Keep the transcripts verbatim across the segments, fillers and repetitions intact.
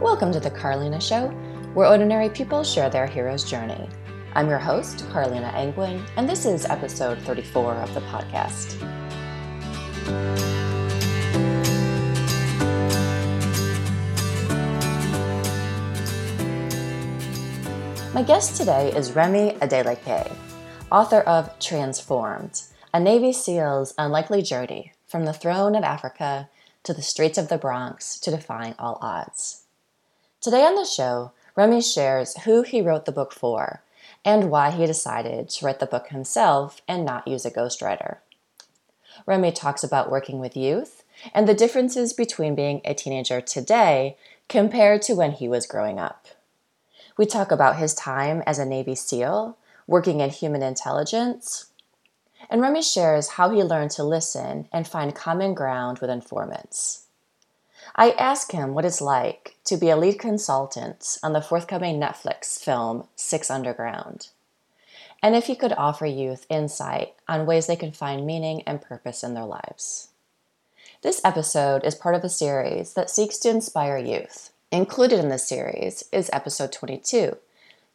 Welcome to The Carleena Show, where ordinary people share their hero's journey. I'm your host, Carlina Engwin, and this is episode thirty-four of the podcast. My guest today is Remi Adeleke, author of Transformed, a Navy SEAL's unlikely journey from the throne of Africa to the streets of the Bronx to defying all odds. Today on the show, Remi shares who he wrote the book for and why he decided to write the book himself and not use a ghostwriter. Remi talks about working with youth and the differences between being a teenager today compared to when he was growing up. We talk about his time as a Navy SEAL, working in human intelligence, and Remi shares how he learned to listen and find common ground with informants. I ask him what it's like to be a lead consultant on the forthcoming Netflix film, Six Underground, and if he could offer youth insight on ways they can find meaning and purpose in their lives. This episode is part of a series that seeks to inspire youth. Included in this series is episode twenty-two,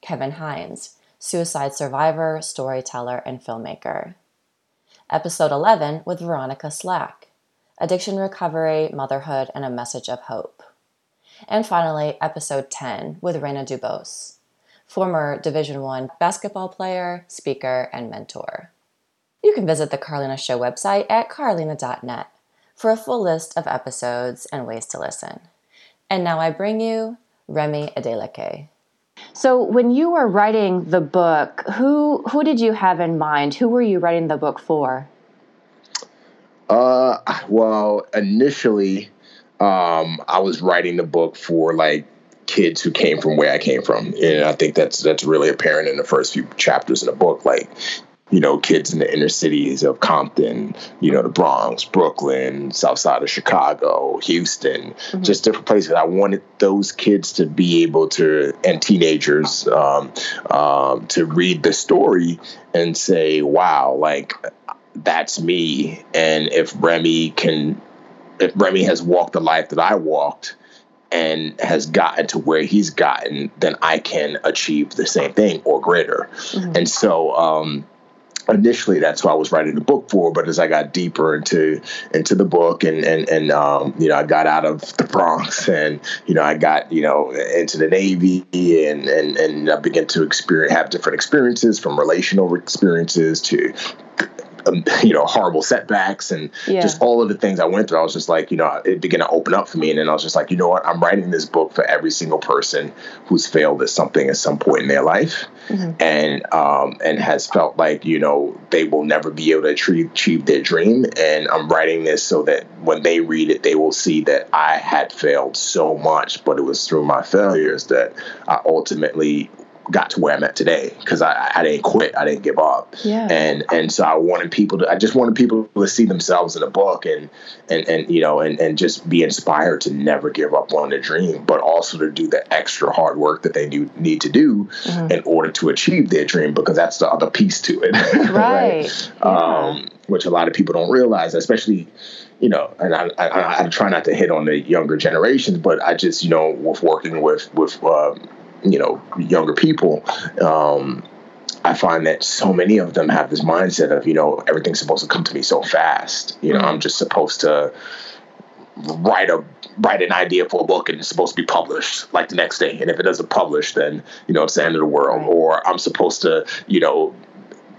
Kevin Hines, suicide survivor, storyteller, and filmmaker. Episode eleven with Veronica Slack, addiction recovery, motherhood, and a message of hope. And finally, episode ten with Raina DuBose, former Division One basketball player, speaker, and mentor. You can visit the Carleena Show website at Carlina dot net for a full list of episodes and ways to listen. And now I bring you Remi Adeleke. So when you were writing the book, who who did you have in mind? Who were you writing the book for? Uh, well, initially, um, I was writing the book for like kids who came from where I came from. And I think that's that's really apparent in the first few chapters in the book, like, you know, kids in the inner cities of Compton, you know, the Bronx, Brooklyn, south side of Chicago, Houston, mm-hmm. just different places. I wanted those kids to be able to, and teenagers, um, um, to read the story and say, wow, like, that's me. And if Remi can, if Remi has walked the life that I walked and has gotten to where he's gotten, then I can achieve the same thing or greater. Mm-hmm. And so, um, initially, that's what I was writing the book for. But as I got deeper into into the book and, and, and um, you know, I got out of the Bronx and, you know, I got, you know, into the Navy and, and, and I began to experience, have different experiences, from relational experiences to, um, you know, horrible setbacks and yeah. just all of the things I went through. I was just like, you know, it began to open up for me. And then I was just like, you know what, I'm writing this book for every single person who's failed at something at some point in their life. Mm-hmm. And um, and has felt like, you know, they will never be able to achieve, achieve their dream. And I'm writing this so that when they read it, they will see that I had failed so much, but it was through my failures that I ultimately got to where I'm at today, because I, I didn't quit. I didn't give up. Yeah. And and so I wanted people to, I just wanted people to see themselves in the book and, and, and you know, and, and just be inspired to never give up on their dream, but also to do the extra hard work that they do, need to do mm-hmm. in order to achieve their dream, because that's the other piece to it. Right. right? Yeah. Um, which a lot of people don't realize, especially, you know, and I, I, I try not to hit on the younger generations, but I just, you know, with working with, with, um, you know, younger people, um, I find that so many of them have this mindset of, you know, everything's supposed to come to me so fast. You know, I'm just supposed to write a write an idea for a book and it's supposed to be published like the next day. And if it doesn't publish, then, you know, it's the end of the world. Or I'm supposed to, you know,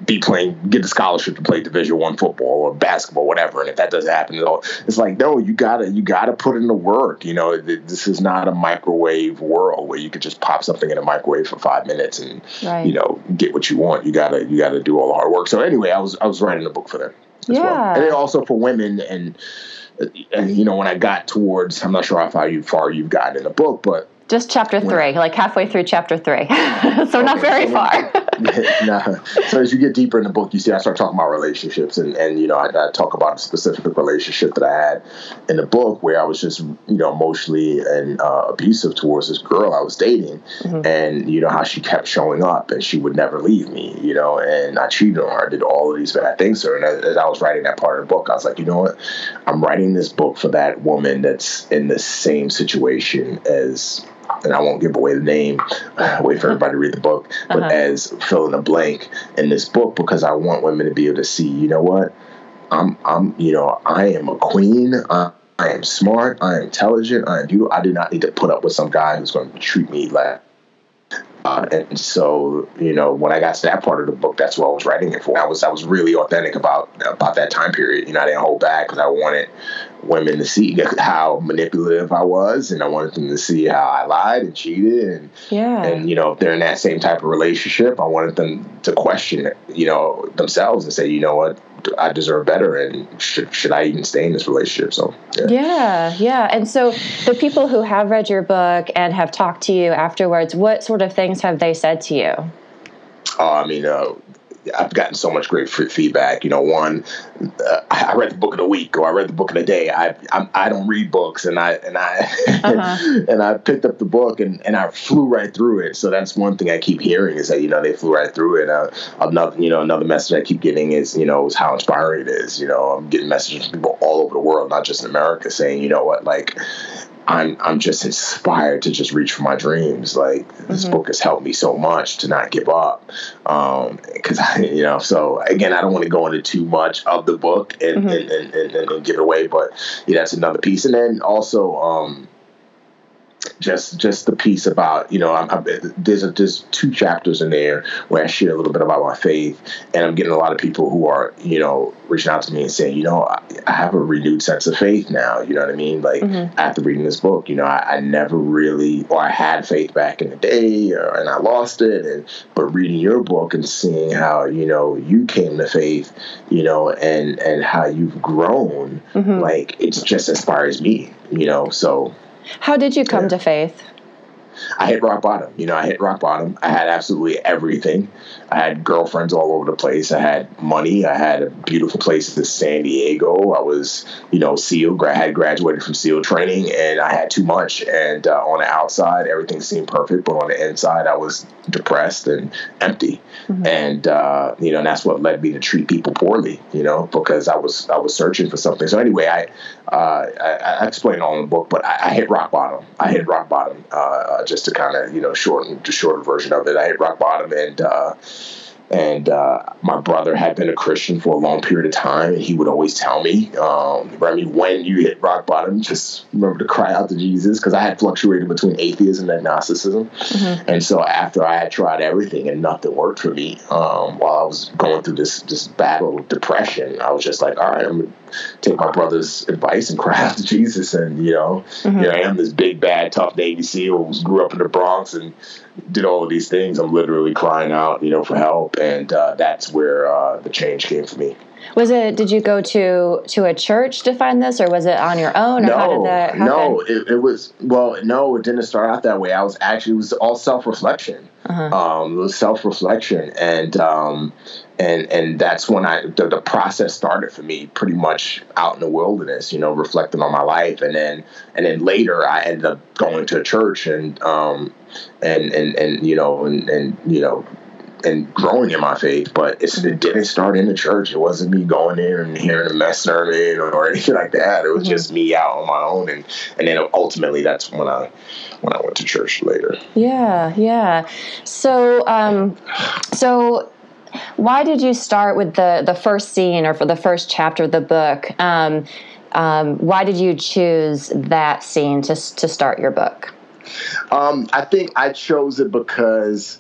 be playing, get a scholarship to play Division One football or basketball, whatever. And if that doesn't happen at all, it's like, no, you gotta, you gotta put in the work. You know, this is not a microwave world where you could just pop something in a microwave for five minutes and, right. you know, get what you want. You gotta, you gotta do all the hard work. So anyway, I was, I was writing a book for them as yeah. well. And then also for women and, and, you know, when I got towards, I'm not sure how far you far you've gotten in the book, but just chapter three, when, like halfway through chapter three. so okay, not very so far. When, Nah. So as you get deeper in the book, you see I start talking about relationships, and, and you know, I, I talk about a specific relationship that I had in the book where I was just, you know, emotionally and uh, abusive towards this girl I was dating, mm-hmm. and, you know, how she kept showing up and she would never leave me, you know, and I cheated on her. I did all of these bad things to her. And as, as I was writing that part of the book, I was like, you know what? I'm writing this book for that woman that's in the same situation as, and I won't give away the name, wait for everybody to read the book, but uh-huh. as fill in the blank in this book, because I want women to be able to see, you know what, I'm, I'm, you know, I am a queen. I, I am smart. I am intelligent. I am beautiful. I do not need to put up with some guy who's going to treat me like. Uh, and so, you know, when I got to that part of the book, that's what I was writing it for. I was I was really authentic about about that time period. You know, I didn't hold back because I wanted women to see how manipulative I was, and I wanted them to see how I lied and cheated. And, yeah. and you know, if they're in that same type of relationship, I wanted them to question, you know, themselves and say, you know what, I deserve better, and should, should I even stay in this relationship? So yeah. yeah, yeah. And so the people who have read your book and have talked to you afterwards, what sort of things have they said to you? Oh, I mean, uh, I've gotten so much great feedback. You know, one, uh, I read the book in a week, or I read the book in a day. I I'm, I don't read books, and I and I uh-huh. and I picked up the book and, and I flew right through it. So that's one thing I keep hearing is that, you know, they flew right through it. Uh, another you know another message I keep getting is, you know, is how inspiring it is. You know, I'm getting messages from people all over the world, not just in America, saying, you know what, like. I'm I'm just inspired to just reach for my dreams. Like this mm-hmm. book has helped me so much to not give up. Um, cause I, you know, so again, I don't want to go into too much of the book and, mm-hmm. and, and, and, and, and give it away, but yeah, that's another piece. And then also, um, Just, just the piece about, you know, I'm, I'm, there's a, there's two chapters in there where I share a little bit about my faith, and I'm getting a lot of people who are, you know, reaching out to me and saying, you know, I, I have a renewed sense of faith now. You know what I mean? Like mm-hmm. after reading this book, you know, I, I never really, or I had faith back in the day, or, and I lost it. And but reading your book and seeing how, you know, you came to faith, you know, and and how you've grown, mm-hmm. like it just inspires me. You know, so. How did you come yeah. to faith? I hit rock bottom. You know, I hit rock bottom. I had absolutely everything. I had girlfriends all over the place. I had money. I had a beautiful place in San Diego. I was, you know, SEAL. I had graduated from SEAL training, and I had too much. And uh, on the outside, everything seemed perfect. But on the inside, I was depressed and empty. Mm-hmm. And, uh, you know, and that's what led me to treat people poorly, you know, because I was I was searching for something. So anyway, I uh, I, I explain all in the book, but I, I hit rock bottom. I hit rock bottom. Uh just to kind of, you know, shorten the shorter version of it. I hit rock bottom, and uh, and uh, my brother had been a Christian for a long period of time, and he would always tell me, um, Remi, when you hit rock bottom, just remember to cry out to Jesus, because I had fluctuated between atheism and agnosticism. Mm-hmm. And so after I had tried everything and nothing worked for me, um, while I was going through this, this battle of depression, I was just like, all right, I'm going to take my brother's advice and cry out to Jesus. And, you know, mm-hmm. here I am, this big, bad, tough Navy SEAL who grew up in the Bronx and did all of these things. I'm literally crying out, you know, for help. And uh, that's where uh, the change came for me. Was it, did you go to, to a church to find this, or was it on your own? Or no, how did that happen? no, it, it was, well, no, it didn't start out that way. I was actually, it was all self-reflection, uh-huh. um, it was self-reflection. And, um, and, and that's when I, the, the process started for me pretty much out in the wilderness, you know, reflecting on my life. And then, and then later I ended up going to a church and, um, and, and, and, you know, and, and, you know, and growing in my faith, but it's, it didn't start in the church. It wasn't me going there and hearing a mess sermon or, or anything like that. It was mm-hmm. just me out on my own. And, and then ultimately that's when I, when I went to church later. Yeah. Yeah. So, um, so why did you start with the, the first scene or for the first chapter of the book? Um, um, why did you choose that scene to, to start your book? Um, I think I chose it because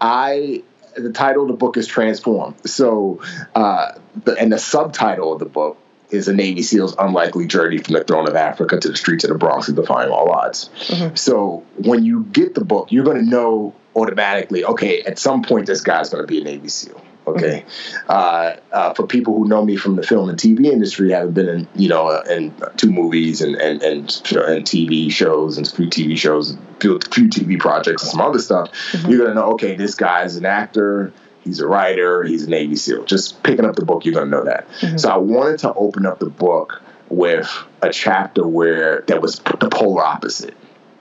I, the title of the book is Transformed. So, uh, the, and the subtitle of the book is A Navy SEAL's Unlikely Journey from the Throne of Africa to the Streets of the Bronx and Defying All Odds. Mm-hmm. So when you get the book, you're going to know automatically, okay, at some point this guy's going to be a Navy SEAL. Okay. Uh, uh, for people who know me from the film and T V industry, having been in, you know, uh, in two movies and, and, and, and T V shows and a few T V shows, a few T V projects and some other stuff, mm-hmm. you're going to know, okay, this guy's an actor. He's a writer. He's a Navy SEAL. Just picking up the book, you're going to know that. Mm-hmm. So I wanted to open up the book with a chapter where that was the polar opposite.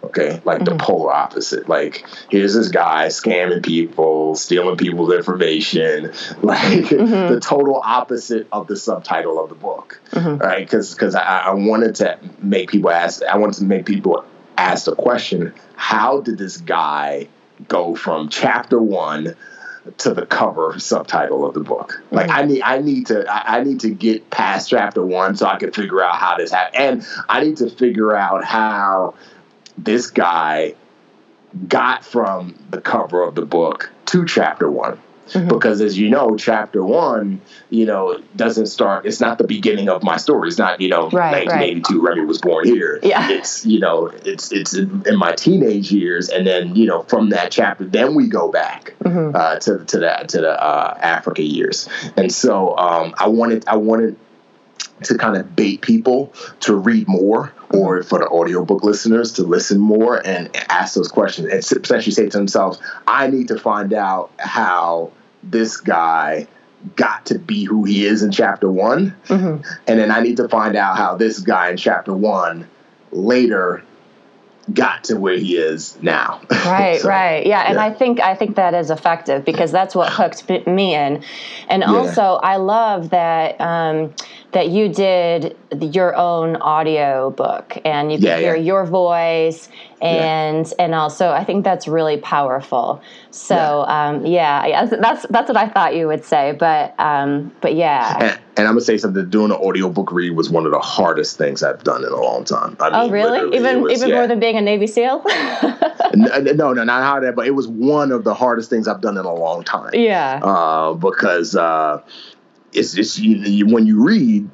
Okay, like mm-hmm. the polar opposite. Like, here's this guy scamming people, stealing people's information, like mm-hmm. the total opposite of the subtitle of the book, mm-hmm. right? Because because I, I wanted to make people ask. I wanted to make people ask the question: how did this guy go from chapter one to the cover subtitle of the book? Like, mm-hmm. I need, I need to, I need to get past chapter one so I can figure out how this happened, and I need to figure out how this guy got from the cover of the book to chapter one. Mm-hmm. Because, as you know, chapter one, you know, doesn't start. It's not the beginning of my story. It's not, you know, right, nineteen eighty-two, right. Remi was born here. Yeah. It's, you know, it's it's in, in my teenage years. And then, you know, from that chapter, then we go back mm-hmm. uh, to, to the to the uh, Africa years. And so um, I wanted I wanted. to kind of bait people to read more, or for the audiobook listeners to listen more and ask those questions and essentially say to themselves, I need to find out how this guy got to be who he is in chapter one. Mm-hmm. And then I need to find out how this guy in chapter one later got to where he is now. Right, so, right. Yeah, and yeah. I think I think that is effective, because that's what hooked me in. And yeah. also, I love that um, that you did your own audio book, and you can yeah, hear yeah. your voice, and yeah. and also I think that's really powerful. So, yeah, um, yeah, yeah that's that's what I thought you would say, but um, but yeah. And, and I'm gonna say something. Doing an audiobook read was one of the hardest things I've done in a long time. I mean, oh, really? Even was, even yeah. more than being a Navy SEAL? No, no, not harder, but it was one of the hardest things I've done in a long time. Yeah. Uh, because uh, it's it's you, you, when you read.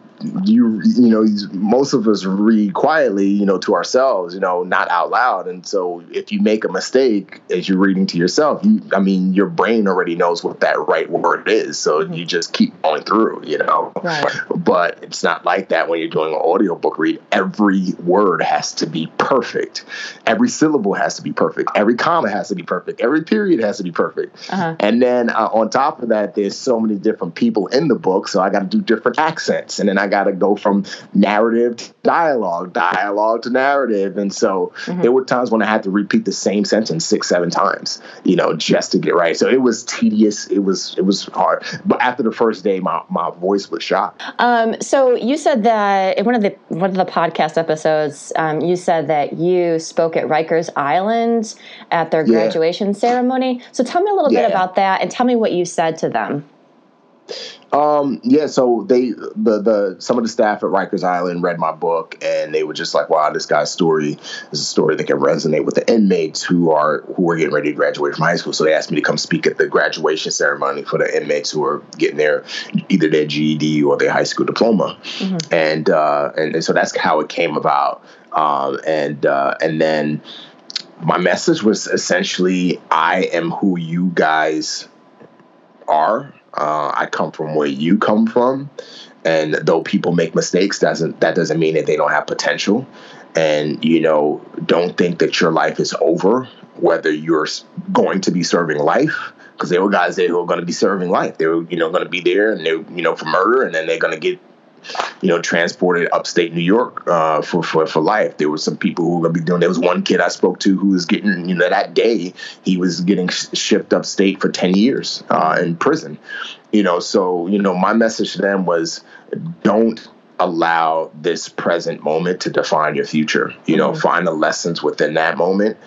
You you know, most of us read quietly, you know, to ourselves, you know, not out loud. And so if you make a mistake as you're reading to yourself, you, I mean, your brain already knows what that right word is. So mm-hmm. you just keep going through, you know. Right. But it's not like that when you're doing an audiobook read. Every word has to be perfect. Every syllable has to be perfect. Every comma has to be perfect. Every period has to be perfect. Uh-huh. And then uh, on top of that, there's so many different people in the book. So I got to do different accents. And then I got to go from narrative to dialogue, dialogue to narrative. And so mm-hmm. there were times when I had to repeat the same sentence six, seven times, you know, just to get right. So it was tedious. It was it was hard. But after the first day, my, my voice was shot. Um, so you said that in one of the one of the podcast episodes, um, you said that you spoke at Rikers Island at their graduation yeah. ceremony. So tell me a little yeah. bit about that, and tell me what you said to them. Um, yeah, so they, the, the, some of the staff at Rikers Island read my book, and they were just like, wow, this guy's story is a story that can resonate with the inmates who are, who are getting ready to graduate from high school. So they asked me to come speak at the graduation ceremony for the inmates who are getting their, either their G E D or their high school diploma. Mm-hmm. And, uh, and, and so that's how it came about. Um, and, uh, and then my message was essentially, I am who you guys are. Uh, I come from where you come from, and though people make mistakes, doesn't that doesn't mean that they don't have potential. And, you know, don't think that your life is over, whether you're going to be serving life, because there were guys there who are going to be serving life. They were, you know, going to be there, and they, you know, for murder, and then they're going to get, you know, transported upstate New York uh, for, for, for life. There were some people who were going to be doing, there was one kid I spoke to who was getting, you know, that day he was getting sh- shipped upstate for ten years uh, in prison, you know. So, you know, my message to them was, don't allow this present moment to define your future. You know, mm-hmm. find the lessons within that moment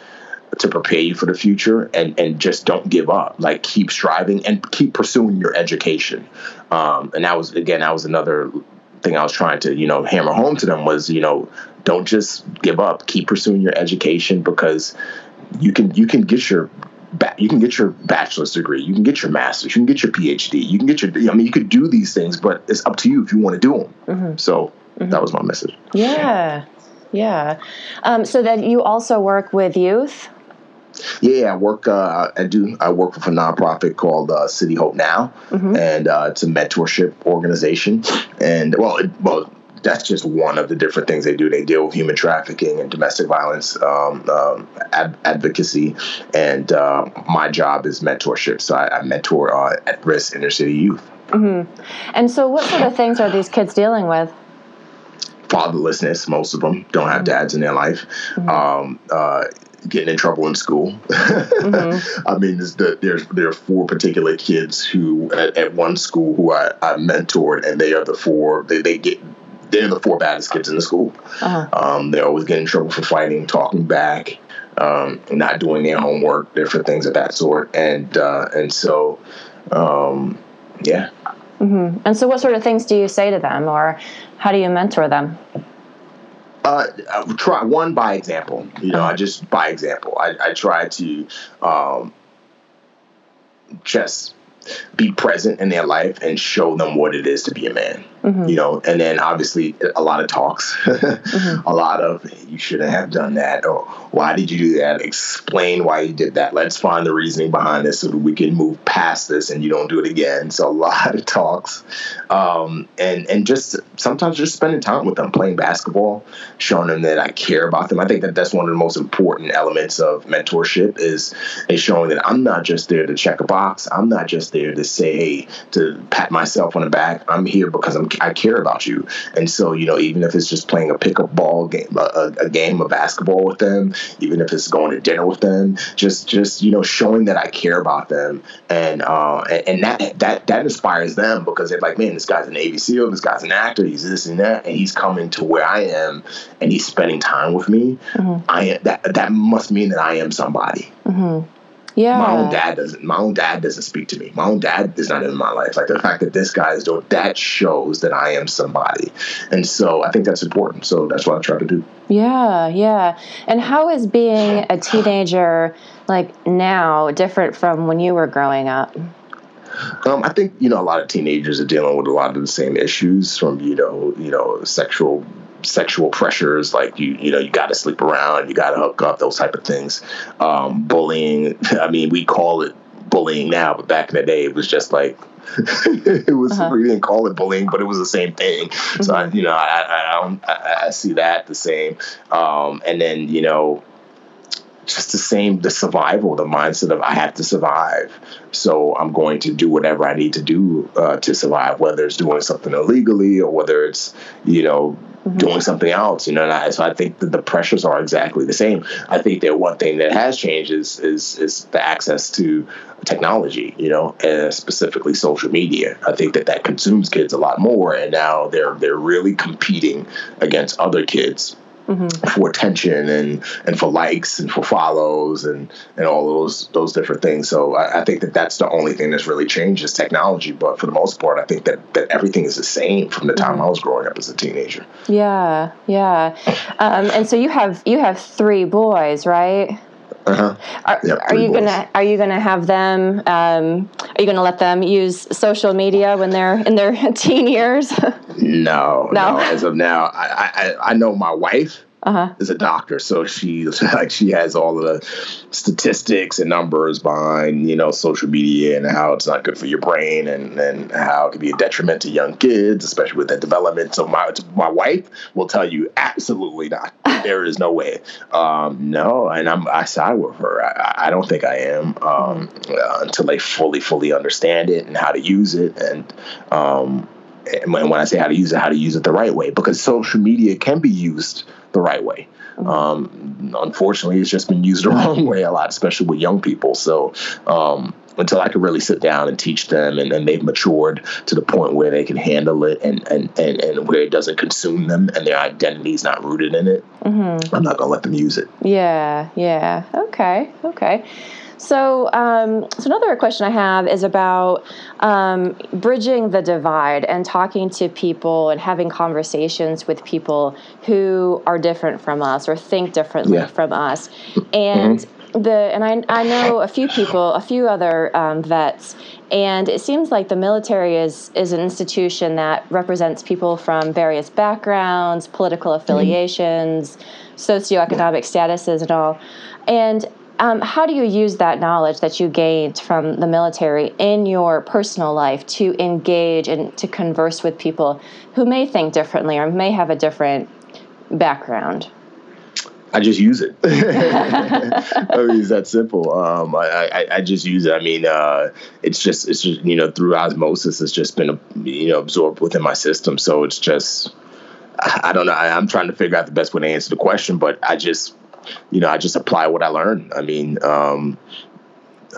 to prepare you for the future, and, and just don't give up. Like, keep striving and keep pursuing your education. Um, and that was, again, that was another thing I was trying to, you know, hammer home to them was, you know, don't just give up, keep pursuing your education, because you can, you can get your, you can get your bachelor's degree, you can get your master's, you can get your P H D, you can get your, I mean, you could do these things, but it's up to you if you want to do them. Mm-hmm. So mm-hmm. that was my message. Yeah. Yeah. Um, so then you also work with youth? Yeah, I work. Uh, I do. I work for a nonprofit called uh, City Hope Now, mm-hmm. and uh, it's a mentorship organization. And well, it, well, that's just one of the different things they do. They deal with human trafficking and domestic violence um, um, ad- advocacy. And uh, my job is mentorship. So I, I mentor uh, at-risk inner city youth. Mm-hmm. And so, what sort of things are these kids dealing with? Fatherlessness. Most of them don't have dads in their life. Mm-hmm. Um, uh, getting in trouble in school. mm-hmm. I mean, there's, the, there's there are four particular kids who at, at one school who I, I mentored, and they are the four. They they get they're the four baddest kids in the school. Uh-huh. Um, they always get in trouble for fighting, talking back, um, not doing their homework, different things of that sort, and uh, and so um, yeah. Mm-hmm. And so what sort of things do you say to them, or how do you mentor them? Uh, I try one by example, you know, I just by example, I, I try to um, just be present in their life and show them what it is to be a man, mm-hmm. you know, and then obviously a lot of talks, mm-hmm. a lot of you shouldn't have done that. Or why did you do that? Explain why you did that. Let's find the reasoning behind this so that we can move past this and you don't do it again. So a lot of talks. Um, and, and just sometimes just spending time with them, playing basketball, showing them that I care about them. I think that that's one of the most important elements of mentorship is, is showing that I'm not just there to check a box. I'm not just there to say, hey, to pat myself on the back. I'm here because I'm, I care about you. And so, you know, even if it's just playing a pickup ball game, a, a game of basketball with them, even if it's going to dinner with them, just, just, you know, showing that I care about them. And, uh, and, and that, that, that inspires them because they're like, man, this guy's a Navy SEAL, this guy's an actor, he's this and that, and he's coming to where I am and he's spending time with me. Mm-hmm. I am, that, that must mean that I am somebody. Mm-hmm. Yeah. My own dad doesn't. My own dad doesn't speak to me. My own dad is not in my life. Like the fact that this guy is doing that shows that I am somebody, and so I think that's important. So that's what I try to do. Yeah, yeah. And how is being a teenager like now different from when you were growing up? Um, I think you know a lot of teenagers are dealing with a lot of the same issues from you know you know sexual. sexual pressures, like you, you know, you got to sleep around, you got to hook up, those type of things. Um, bullying. I mean, we call it bullying now, but back in the day, it was just like it was. Uh-huh. We didn't call it bullying, but it was the same thing. Mm-hmm. So I, you know, I, I, I, don't, I, I see that the same. Um, and then you know, just the same, the survival, the mindset of I have to survive. So I'm going to do whatever I need to do uh, to survive, whether it's doing something illegally or whether it's you know. Mm-hmm. doing something else, you know, and I, so I think that the pressures are exactly the same. I think that one thing that has changed is is, is the access to technology, you know, and specifically social media. I think that that consumes kids a lot more, and now they're they're really competing against other kids mm-hmm. for attention and, and for likes and for follows and, and all those those different things. So I, I think that that's the only thing that's really changed is technology. But for the most part, I think that, that everything is the same from the time mm-hmm. I was growing up as a teenager. Yeah, yeah. Um, and so you have you have three boys, right? Uh-huh. Are, yeah, are you boys. gonna Are you gonna have them? Um, are you gonna let them use social media when they're in their teen years? No, no, no. As of now, I, I, I know my wife uh-huh. is a doctor, so she like she has all of the statistics and numbers behind you know social media and how it's not good for your brain and, and how it can be a detriment to young kids, especially with that development. So my my wife will tell you absolutely not. There is no way. Um, no, and I'm, I side with her. I, I don't think I am um, uh, until they fully, fully understand it and how to use it. And, um, and when I say how to use it, how to use it the right way, because social media can be used the right way. Um, unfortunately, it's just been used the wrong way a lot, especially with young people. So um, until I can really sit down and teach them and, and they've matured to the point where they can handle it and, and, and, and where it doesn't consume them and their identity is not rooted in it, mm-hmm. I'm not going to let them use it. Yeah, yeah. Okay, okay. So, um, so another question I have is about um, bridging the divide and talking to people and having conversations with people who are different from us or think differently yeah. from us. And mm-hmm. the and I I know a few people, a few other um, vets, and it seems like the military is is an institution that represents people from various backgrounds, political affiliations, mm-hmm. socioeconomic statuses, and all. And Um, how do you use that knowledge that you gained from the military in your personal life to engage and to converse with people who may think differently or may have a different background? I just use it. I mean, it's that simple. Um, I, I, I just use it. I mean, uh, it's just, it's just, you know, through osmosis, it's just been, you know, absorbed within my system. So it's just, I, I don't know. I, I'm trying to figure out the best way to answer the question, but I just, you know, I just apply what I learned. I mean, um,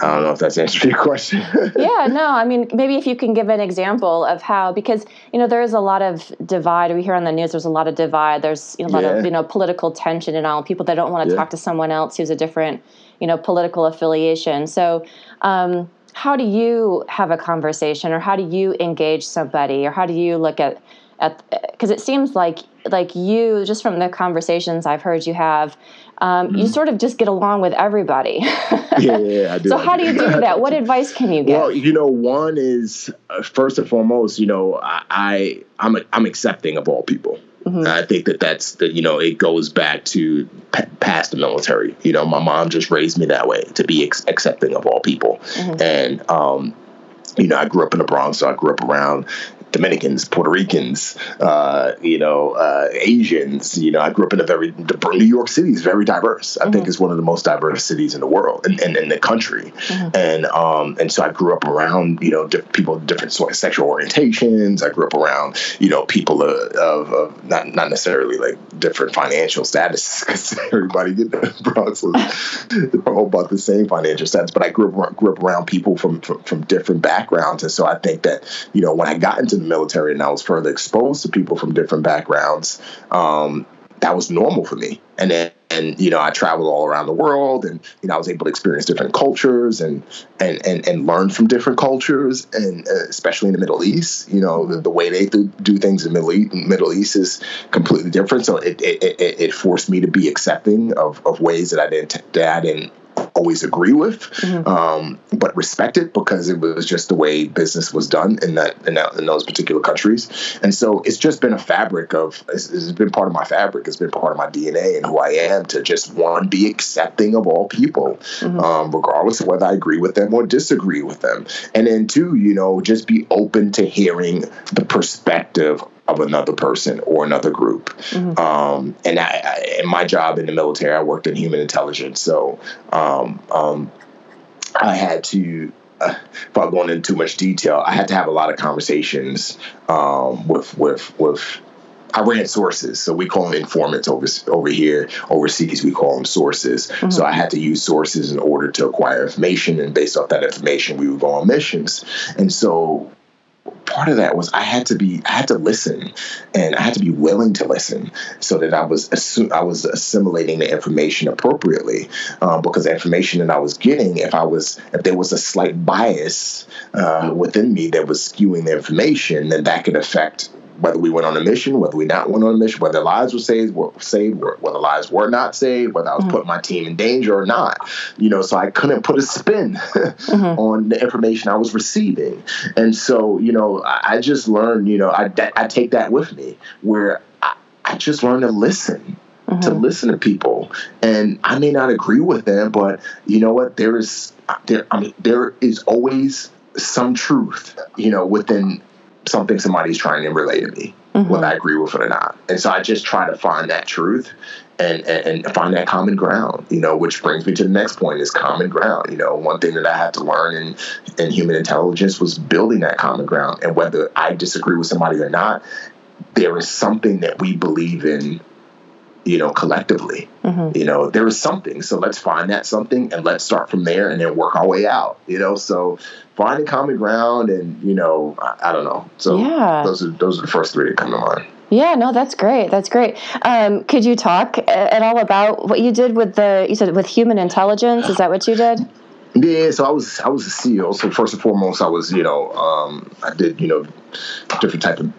I don't know if that's answering your question. Yeah, no, I mean, maybe if you can give an example of how, because, you know, there is a lot of divide. We hear on the news, there's a lot of divide. There's a lot yeah. of, you know, political tension and all, people that don't want to yeah. talk to someone else who's a different, you know, political affiliation. So um, how do you have a conversation, or how do you engage somebody, or how do you look at, at because it seems like, like you, just from the conversations I've heard you have, Um, you sort of just get along with everybody. yeah, yeah, I do. So how do you do that? What advice can you give? Well, you know, one is uh, first and foremost, you know, I, I I'm a, I'm accepting of all people. Mm-hmm. I think that that's the, you know, it goes back to p- past the military. You know, my mom just raised me that way, to be ex- accepting of all people. Mm-hmm. And um, you know, I grew up in the Bronx, so I grew up around Dominicans, Puerto Ricans, uh, you know, uh, Asians. You know, I grew up in a very, New York City is very diverse. I mm-hmm. think it's one of the most diverse cities in the world and in, in, in the country. Mm-hmm. And um, and so I grew up around, you know, di- people of different sort of sexual orientations. I grew up around, you know, people of, of, of not not necessarily like different financial status, because everybody in the Bronx was all about the same financial status. But I grew up, grew up around people from, from, from different backgrounds. And so I think that, you know, when I got into the military and I was further exposed to people from different backgrounds, um, that was normal for me. And then, and, you know, I traveled all around the world, and, you know, I was able to experience different cultures and, and, and, and learn from different cultures, and uh, especially in the Middle East, you know, the, the way they do, do things in the Middle East, Middle East is completely different. So it, it, it, it forced me to be accepting of, of ways that I didn't, that I didn't always agree with, mm-hmm. um, but respect it, because it was just the way business was done in that, in that, in those particular countries. And so it's just been a fabric of, it's, it's been part of my fabric. It's been part of my D N A and who I am, to just, one, be accepting of all people, mm-hmm. um, regardless of whether I agree with them or disagree with them. And then two, you know, just be open to hearing the perspective of another person or another group. Mm-hmm. Um, and I, I, in my job in the military, I worked in human intelligence. So um, um, I had to, uh, without going into too much detail, I had to have a lot of conversations um, with, with, with, I ran sources. So we call them informants over, over here. Overseas, we call them sources. Mm-hmm. So I had to use sources in order to acquire information. And based off that information, we would go on missions. And so part of that was I had to be, I had to listen, and I had to be willing to listen, so that I was assume, I was assimilating the information appropriately, um, because the information that I was getting, if I was, if there was a slight bias uh, within me that was skewing the information, then that could affect whether we went on a mission, whether we not went on a mission, whether lives were saved, were saved, whether lives were not saved, whether I was mm-hmm. putting my team in danger or not, you know. So I couldn't put a spin mm-hmm. on the information I was receiving. And so, you know, I, I just learned, you know, I, I take that with me, where I, I just learned to listen. Mm-hmm. To listen to people, and I may not agree with them, but you know what? There is there, I mean, there is always some truth, you know, within something somebody's trying to relate to me, mm-hmm. whether I agree with it or not. And so I just try to find that truth and, and, and find that common ground, you know, which brings me to the next point, is common ground. You know, one thing that I had to learn in, in human intelligence was building that common ground. And whether I disagree with somebody or not, there is something that we believe in, you know, collectively, mm-hmm. you know, there is something. So let's find that something, and let's start from there, and then work our way out, you know. So finding common ground, and, you know, I, I don't know. So yeah. those are those are the first three that come to mind. Yeah, no, that's great. That's great. Um, could you talk at all about what you did with the, you said with human intelligence? Is that what you did? Yeah. So I was I was a SEAL. So first and foremost, I was, you know, um, I did, you know, different type of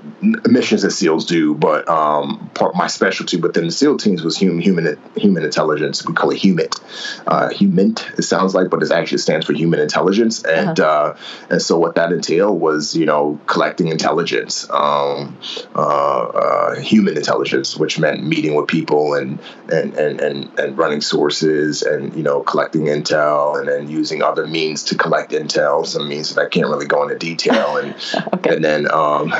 missions that SEALs do, but um, part my specialty within the SEAL teams was human human human intelligence. We call it HUMINT. Uh, HUMINT it sounds like, but it actually stands for human intelligence. And uh-huh. uh, and so what that entailed was, you know, collecting intelligence, um, uh, uh, human intelligence, which meant meeting with people and and and and and running sources and, you know, collecting intel and then using other means to collect intel. Some means that I can't really go into detail and okay. and then. Um, Um,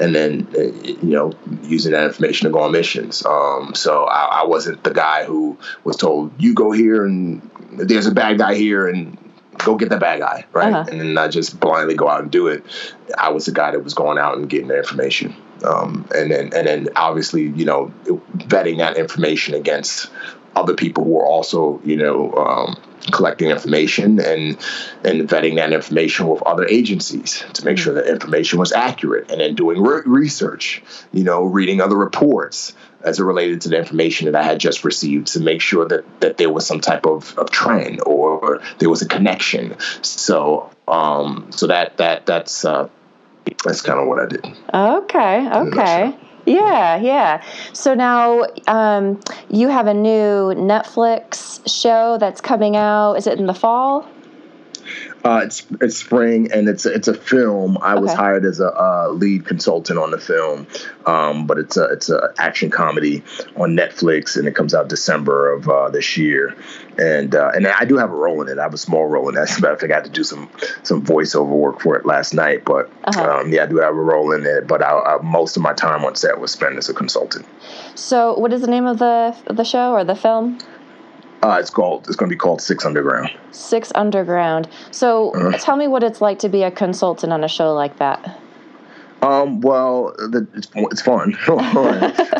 and then, you know, using that information to go on missions. Um, so I, I wasn't the guy who was told, you go here and there's a bad guy here and go get the bad guy, right? Uh-huh. And then I just blindly go out and do it. I was the guy that was going out and getting the information. Um, and then, and then obviously, you know, vetting that information against other people who are also, you know, um, collecting information and and vetting that information with other agencies to make sure that information was accurate, and then doing re- research, you know, reading other reports as it related to the information that I had just received to make sure that, that there was some type of, of trend or there was a connection. So um, so that that that's uh, that's kind of what I did. Okay. Okay. Yeah, yeah. So now um, you have a new Netflix show that's coming out. Is it in the fall? Uh, it's it's spring, and it's it's a film. I okay. was hired as a uh, lead consultant on the film, um, but it's a it's a action comedy on Netflix, and it comes out December of uh, this year. And uh, and I do have a role in it. I have a small role in that. As a matter of fact, I had to do some some voiceover work for it last night. But uh-huh. um, yeah, I do have a role in it. But I, I, most of my time on set was spent as a consultant. So, what is the name of the the show or the film? Uh, it's called. It's going to be called Six Underground. Six Underground. So, uh-huh. tell me what it's like to be a consultant on a show like that. Um, well, the, it's, it's fun.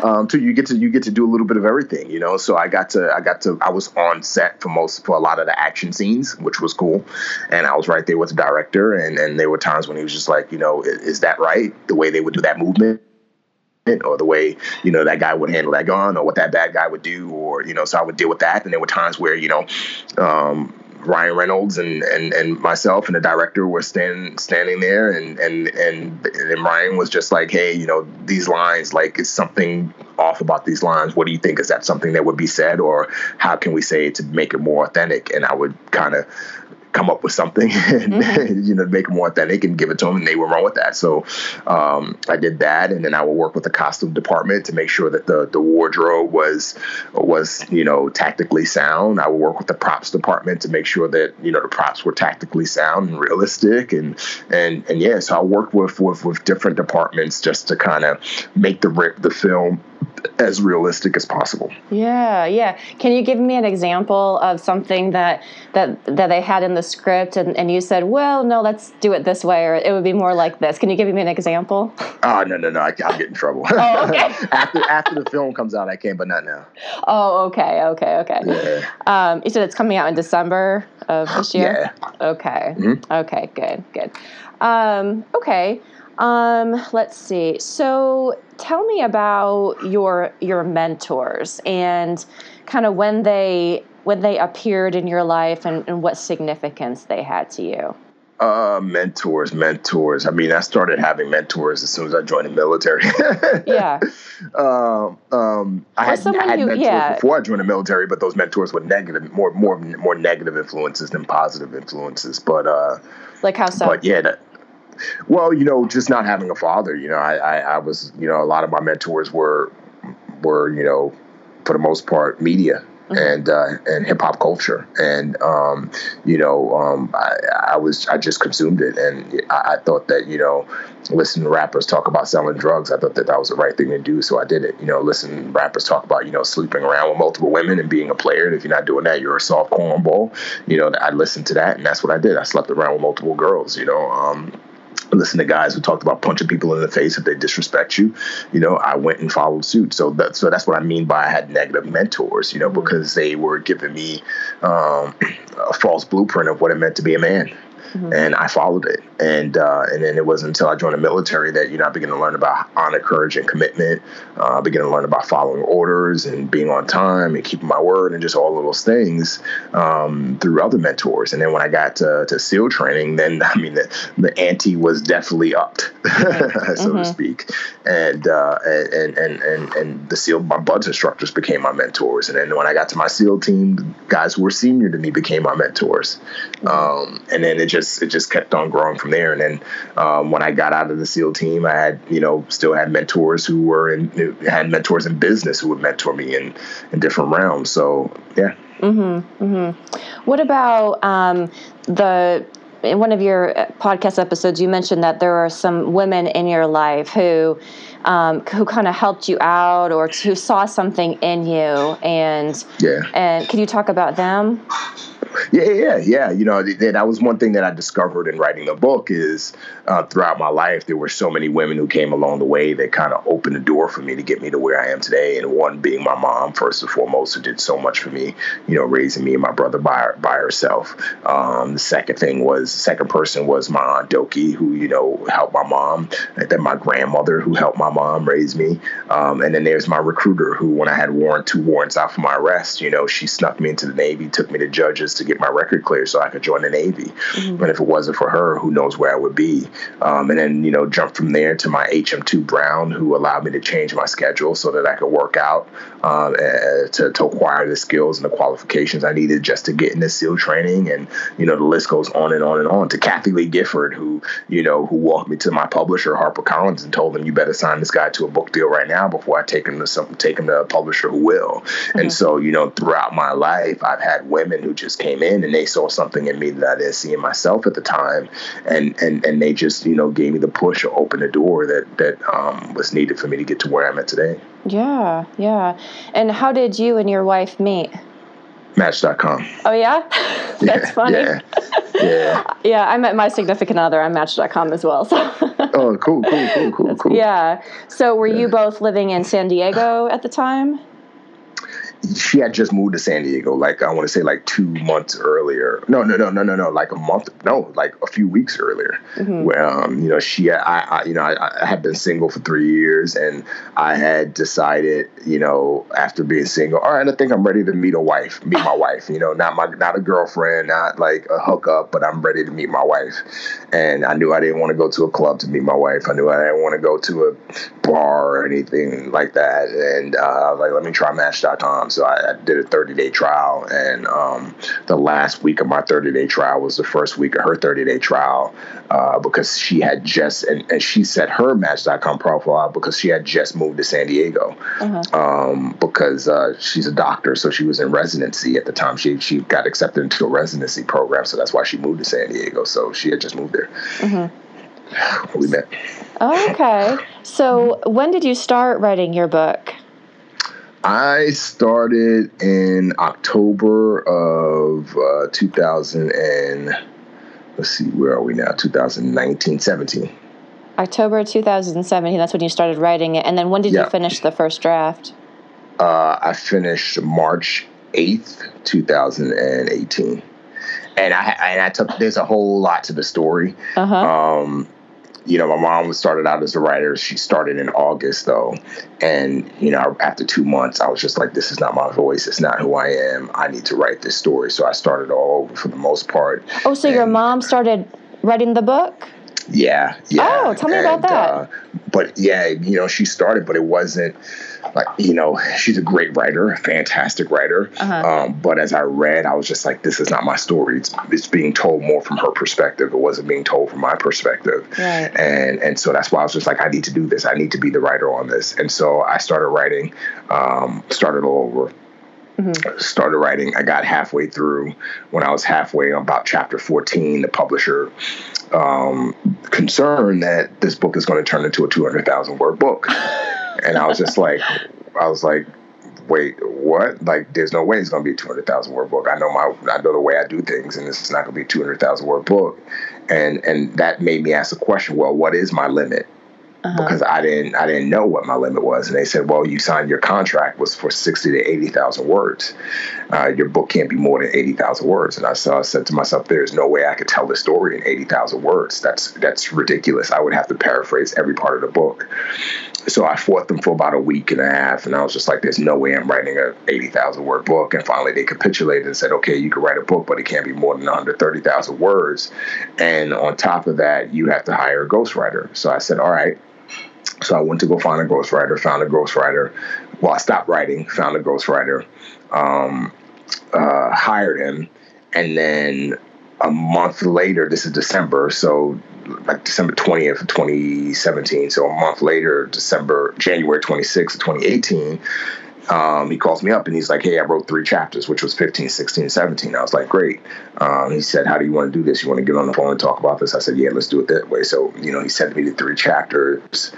um, too, you get to you get to do a little bit of everything, you know. So I got to I got to I was on set for most for a lot of the action scenes, which was cool. And I was right there with the director, and, and there were times when he was just like, you know, is, is that right? The way they would do that movement, or the way, you know, that guy would handle that gun, or what that bad guy would do, or, you know, so I would deal with that. And there were times where, you know, um, Ryan Reynolds and, and, and myself and the director were stand, standing there and, and, and, and Ryan was just like, hey, you know, these lines, like, it's something off about these lines. What do you think? Is that something that would be said, or how can we say it to make it more authentic? And I would kind of come up with something and, mm-hmm. you know, make it more authentic and give it to them, and they were wrong with that. So um, I did that, and then I would work with the costume department to make sure that the, the wardrobe was, was, you know, tactically sound. I would work with the props department to make sure that, you know, the props were tactically sound and realistic. And, and, and yeah, so I worked with, with, with different departments just to kind of make the, the film as realistic as possible. Yeah, yeah. Can you give me an example of something that that, that they had in the script and, and you said, well, no, let's do it this way, or it would be more like this? Can you give me an example? Oh, no, no, no. I, I'll get in trouble. Oh, okay. after, after the film comes out, I can, but not now. Oh, okay, okay, okay. Yeah. Um, you said it's coming out in December of this year? Yeah. Okay. Mm-hmm. Okay, good, good. Um, okay. Um, let's see. So tell me about your, your mentors and kind of when they, when they appeared in your life and, and what significance they had to you. Uh, mentors, mentors. I mean, I started having mentors as soon as I joined the military. yeah. Um, um, I had, I had who, mentors yeah. before I joined the military, but those mentors were negative, more, more, more negative influences than positive influences. But, uh, like how so? But yeah, that, well, you know, just not having a father, you know, I, I, I was, you know, a lot of my mentors were, were, you know, for the most part, media mm-hmm. and, uh, and hip hop culture. And, um, you know, um, I, I was, I just consumed it. And I, I thought that, you know, listen to rappers talk about selling drugs. I thought that that was the right thing to do. So I did it, you know, listen, rappers talk about, you know, sleeping around with multiple women and being a player. And if you're not doing that, you're a soft cornball, you know, I listened to that, and that's what I did. I slept around with multiple girls, you know, um, listen to guys who talked about punching people in the face if they disrespect you. You know, I went and followed suit. So that's, so that's what I mean by I had negative mentors, you know, because they were giving me um, a false blueprint of what it meant to be a man. Mm-hmm. And I followed it. And uh, and then it wasn't until I joined the military that, you know, I began to learn about honor, courage, and commitment. Uh, I began to learn about following orders and being on time and keeping my word and just all of those things um, through other mentors. And then when I got to, to SEAL training, then, I mean, the, the ante was definitely upped, mm-hmm. so mm-hmm. to speak. And, uh, and, and, and, and the SEAL, my BUDS instructors became my mentors. And then when I got to my SEAL team, the guys who were senior to me became my mentors. Um, and then it just, it just kept on growing from there. And then um, when I got out of the SEAL team, I had, you know, still had mentors who were in, who had mentors in business who would mentor me in, in different realms. So, yeah. Mm-hmm. Mm-hmm. What about um, the, in one of your podcast episodes, you mentioned that there are some women in your life who, um, who kind of helped you out or who saw something in you. And, yeah. and can you talk about them? Yeah, yeah, yeah. You know, that was one thing that I discovered in writing the book is uh, throughout my life, there were so many women who came along the way that kind of opened the door for me to get me to where I am today. And one being my mom, first and foremost, who did so much for me, you know, raising me and my brother by, by herself. Um, the second thing was, the second person was my Aunt Doki, who, you know, helped my mom. And then my grandmother, who helped my mom raise me. Um, and then there's my recruiter, who when I had warrant two warrants out for my arrest, you know, she snuck me into the Navy, took me to judges to get my record clear so I could join the Navy. Mm-hmm. But if it wasn't for her, who knows where I would be. Um, and then, you know, jumped from there to my H M two Brown, who allowed me to change my schedule so that I could work out um, uh, to, to acquire the skills and the qualifications I needed just to get into SEAL training. And, you know, the list goes on and on and on to Kathy Lee Gifford, who, you know, who walked me to my publisher, Harper Collins, and told them, you better sign this guy to a book deal right now before I take him to something, take him to a publisher who will. Mm-hmm. And so, you know, throughout my life, I've had women who just came in and they saw something in me that I didn't see in myself at the time, and and and they just, you know, gave me the push or opened the door that that um, was needed for me to get to where I'm at today. Yeah, yeah. And how did you and your wife meet? Match dot com. Oh yeah, that's yeah, funny. Yeah, yeah. yeah. I met my significant other on Match dot com as well. So. Oh, cool, cool, cool, cool, that's, cool. Yeah. So were yeah. you both living in San Diego at the time? She had just moved to San Diego, like I want to say like two months earlier. No, no, no, no, no, no. Like a month. No, like a few weeks earlier. Mm-hmm. Where, um, you know, she, I, I you know, I, I had been single for three years and I had decided, you know, after being single, all right, I think I'm ready to meet a wife, meet my wife, you know, not my, not a girlfriend, not like a hookup, but I'm ready to meet my wife. And I knew I didn't want to go to a club to meet my wife. I knew I didn't want to go to a bar or anything like that. And uh, I was like, let me try Match dot com. So I, I did a thirty-day trial, and um, the last week of my thirty-day trial was the first week of her thirty-day trial uh, because she had just, and, and she set her Match dot com profile because she had just moved to San Diego uh-huh. um, because uh, she's a doctor, so she was in residency at the time. She she got accepted into a residency program, so that's why she moved to San Diego. So she had just moved there. Uh-huh. We met. Oh, okay. So when did you start writing your book? I started in October of uh, two thousand and let's see, where are we now? twenty nineteen, seventeen October two thousand seventeen. That's when you started writing it. And then when did yeah. you finish the first draft? Uh, I finished March eighth, twenty eighteen. And I and I took there's a whole lot to the story. Uh-huh. Um, You know, my mom started out as a writer. She started in August, though. And, you know, after two months, I was just like, this is not my voice. It's not who I am. I need to write this story. So I started all over for the most part. Oh, so and, your mom started writing the book? Yeah. yeah. Oh, tell me and, about that. Uh, but, yeah, you know, she started, but it wasn't like, you know, she's a great writer, a fantastic writer. Uh-huh. Um, but as I read, I was just like, this is not my story. It's, it's being told more from her perspective. It wasn't being told from my perspective. Right. And and so that's why I was just like, I need to do this. I need to be the writer on this. And so I started writing, um, started all over. Mm-hmm. Started writing. I got halfway through. When I was halfway on about chapter fourteen, the publisher um, concerned that this book is going to turn into a two hundred thousand word book. And I was just like, I was like, wait, what? Like, there's no way it's going to be a two hundred thousand word book. I know my, I know the way I do things, and this is not going to be a two hundred thousand word book. And, and that made me ask the question, well, what is my limit? uh-huh. because I didn't I didn't know what my limit was. And they said, well, you signed your contract was for sixty to eighty thousand words. Uh, your book can't be more than eighty thousand words. And I, so I said to myself, there's no way I could tell the story in eighty thousand words. That's that's ridiculous. I would have to paraphrase every part of the book. So I fought them for about a week and a half, and I was just like, there's no way I'm writing an eighty thousand word book. And finally they capitulated and said, okay, you can write a book, but it can't be more than one hundred thirty thousand words. And on top of that, you have to hire a ghostwriter. So I said, all right. So I went to go find a ghostwriter, found a ghostwriter. Well, I stopped writing, found a ghostwriter, um, uh, hired him. And then a month later, this is December, so like December twentieth of twenty seventeen. So a month later, December, January twenty-sixth of twenty eighteen, um, he calls me up and he's like, hey, I wrote three chapters, which was fifteen, sixteen, seventeen. I was like, great. Um, he said, how do you want to do this? You want to get on the phone and talk about this? I said, yeah, let's do it that way. So, you know, he sent me the three chapters.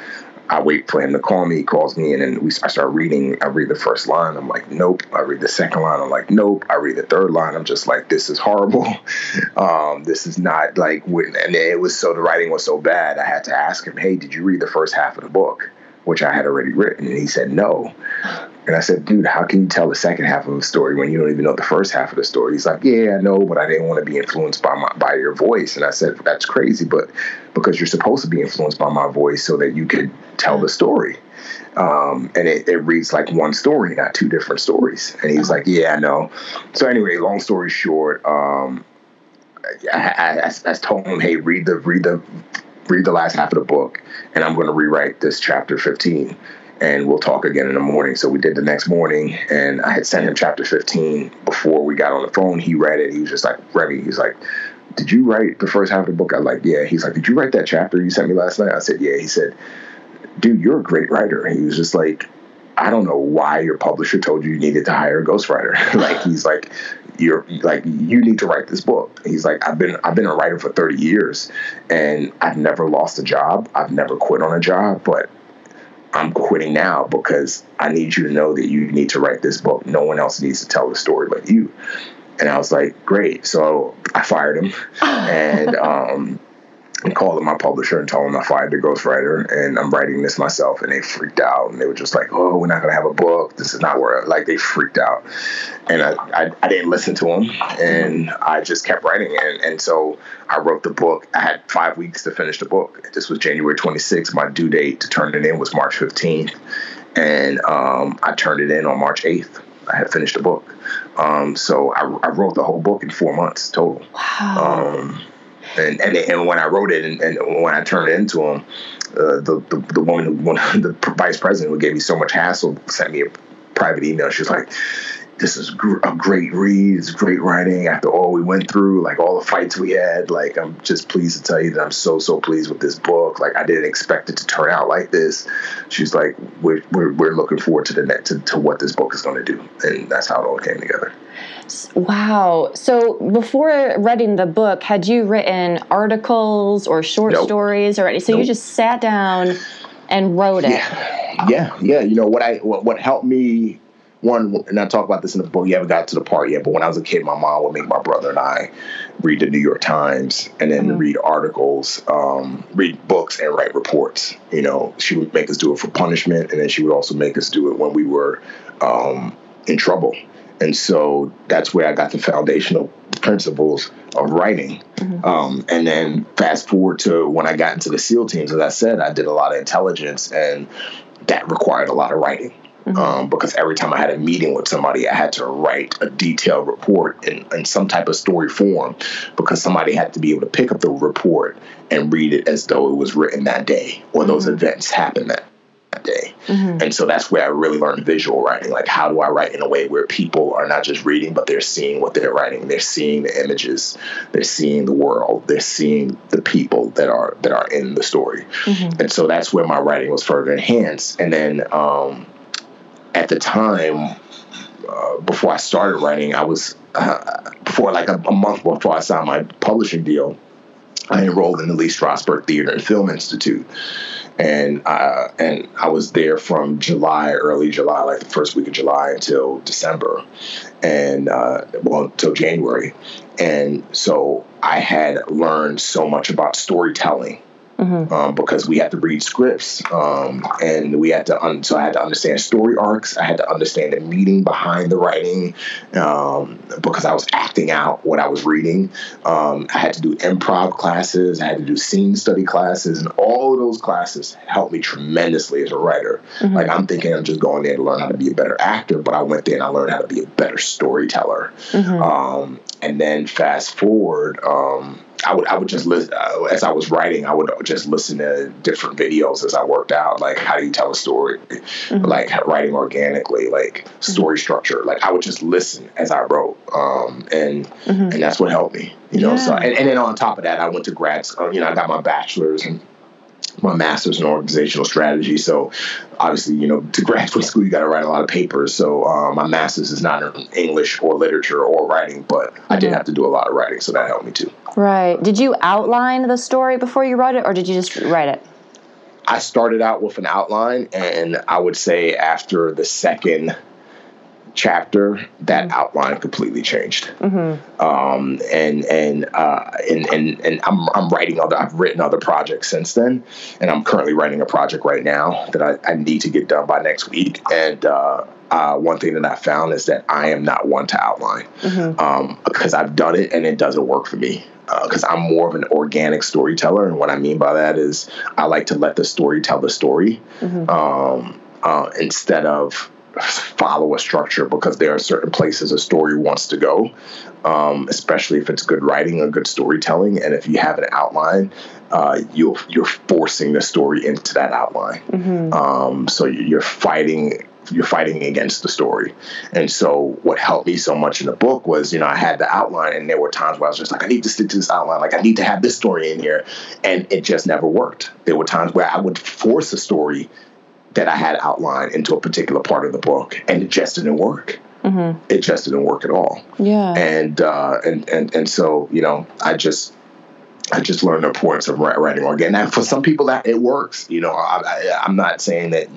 I wait for him to call me. He calls me, and then we, I start reading. I read the first line. I'm like, nope. I read the second line. I'm like, nope. I read the third line. I'm just like, this is horrible. Um, this is not like, when, and it was so, the writing was so bad. I had to ask him, hey, did you read the first half of the book, which I had already written? And he said, no. And I said, dude, how can you tell the second half of a story when you don't even know the first half of the story? He's like, yeah, I know, but I didn't want to be influenced by my, by your voice. And I said, that's crazy, but because you're supposed to be influenced by my voice so that you could tell the story. Um, and it, it reads like one story, not two different stories. And he's like, yeah, I know. So anyway, long story short, um, I, I, I, I told him, hey, read the, read the, read the last half of the book, and I'm going to rewrite this chapter fifteen. And we'll talk again in the morning. So we did the next morning, and I had sent him chapter fifteen before we got on the phone. He read it. He was just like, Remi, he's like, did you write the first half of the book? I was like, yeah. He's like, did you write that chapter you sent me last night? I said, yeah. He said, dude, you're a great writer. He was just like, I don't know why your publisher told you you needed to hire a ghostwriter. Like, he's like, you're like, you need to write this book. He's like, I've been, I've been a writer for thirty years, and I've never lost a job. I've never quit on a job, but I'm quitting now because I need you to know that you need to write this book. No one else needs to tell the story but you. And I was like, great. So I fired him and um, and called my publisher and told him I fired the ghostwriter and I'm writing this myself. And they freaked out, and they were just like, oh, we're not going to have a book. This is not where, like, they freaked out. And I, I, I didn't listen to them, and I just kept writing. And, and so I wrote the book. I had five weeks to finish the book. This was January twenty-sixth. My due date to turn it in was March fifteenth. And um, I turned it in on March eighth. I had finished the book. Um, so I, I wrote the whole book in four months total. Wow. Um, And, and and when I wrote it and, and when I turned it into him, uh, the, the the woman, who, one, the vice president who gave me so much hassle, sent me a private email. She was like, this is gr- a great read. It's great writing. After all we went through, like all the fights we had, like, I'm just pleased to tell you that I'm so, so pleased with this book. Like, I didn't expect it to turn out like this. She's like, we're we're, we're looking forward to the net, to, to what this book is going to do. And that's how it all came together. Wow. So before writing the book, had you written articles or short nope. stories or anything? So nope. you just sat down and wrote it. Yeah. Oh. yeah. Yeah. You know, what I, what, what helped me, one, and I talk about this in the book, you haven't got to the part yet, but when I was a kid, my mom would make my brother and I read the New York Times and then mm-hmm. read articles, um, read books and write reports. You know, she would make us do it for punishment, and then she would also make us do it when we were um, in trouble. And so that's where I got the foundational principles of writing. Mm-hmm. Um, and then fast forward to when I got into the SEAL teams, as I said, I did a lot of intelligence, and that required a lot of writing. Mm-hmm. Um, because every time I had a meeting with somebody, I had to write a detailed report in, in some type of story form, because somebody had to be able to pick up the report and read it as though it was written that day, or mm-hmm. those events happened that day. Mm-hmm. And so that's where I really learned visual writing. Like, how do I write in a way where people are not just reading, but they're seeing what they're writing. They're seeing the images. They're seeing the world. They're seeing the people that are that are in the story. Mm-hmm. And so that's where my writing was further enhanced. And then um, at the time, uh, before I started writing, I was uh, before like a, a month before I signed my publishing deal, I enrolled in the Lee Strasberg Theater and Film Institute. And uh, and I was there from July, early July, like the first week of July, until December, and uh, well, until January. And so I had learned so much about storytelling mm-hmm. um, because we had to read scripts, um, and we had to. Un- so I had to understand story arcs. I had to understand the meaning behind the writing, um, because I was acting out what I was reading. Um, I had to do improv classes. I had to do scene study classes, and all of those classes helped me tremendously as a writer. Mm-hmm. Like I'm thinking I'm just going there to learn how to be a better actor, but I went there and I learned how to be a better storyteller. Mm-hmm. Um, and then fast forward, um, I would I would just listen uh, as I was writing. I would just listen to different videos as I worked out. Like, how do you tell a story? Mm-hmm. Like writing organically, like story mm-hmm. structure. Like I would just listen as I wrote, um, and mm-hmm. and that's what helped me. You know. Yeah. So and, and then on top of that, I went to grad school. You know, I got my bachelor's and my master's in organizational strategy. So obviously, you know, to graduate school, you got to write a lot of papers. So um, my master's is not in English or literature or writing, but mm-hmm. I did have to do a lot of writing. So that helped me too. Right. Did you outline the story before you wrote it, or did you just write it? I started out with an outline, and I would say after the second chapter, that mm-hmm. outline completely changed. Mm-hmm. Um, and and uh, and and and I'm I'm writing other I've written other projects since then, and I'm currently writing a project right now that I, I need to get done by next week. And uh, uh, one thing that I found is that I am not one to outline, mm-hmm. um, because I've done it and it doesn't work for me. Because uh, I'm more of an organic storyteller, and what I mean by that is I like to let the story tell the story, mm-hmm. um, uh, instead of follow a structure, because there are certain places a story wants to go, um, especially if it's good writing or good storytelling. And if you have an outline, uh, you'll, you're forcing the story into that outline. Mm-hmm. Um, so you're fighting you're fighting against the story. And so what helped me so much in the book was, you know, I had the outline, and there were times where I was just like, I need to stick to this outline. Like, I need to have this story in here. And it just never worked. There were times where I would force a story that I had outlined into a particular part of the book, and it just didn't work. Mm-hmm. It just didn't work at all. Yeah. And, uh, and, and, and so, you know, I just, I just learned the importance of writing organic. And for some people that it works, you know, I, I, I'm not saying that,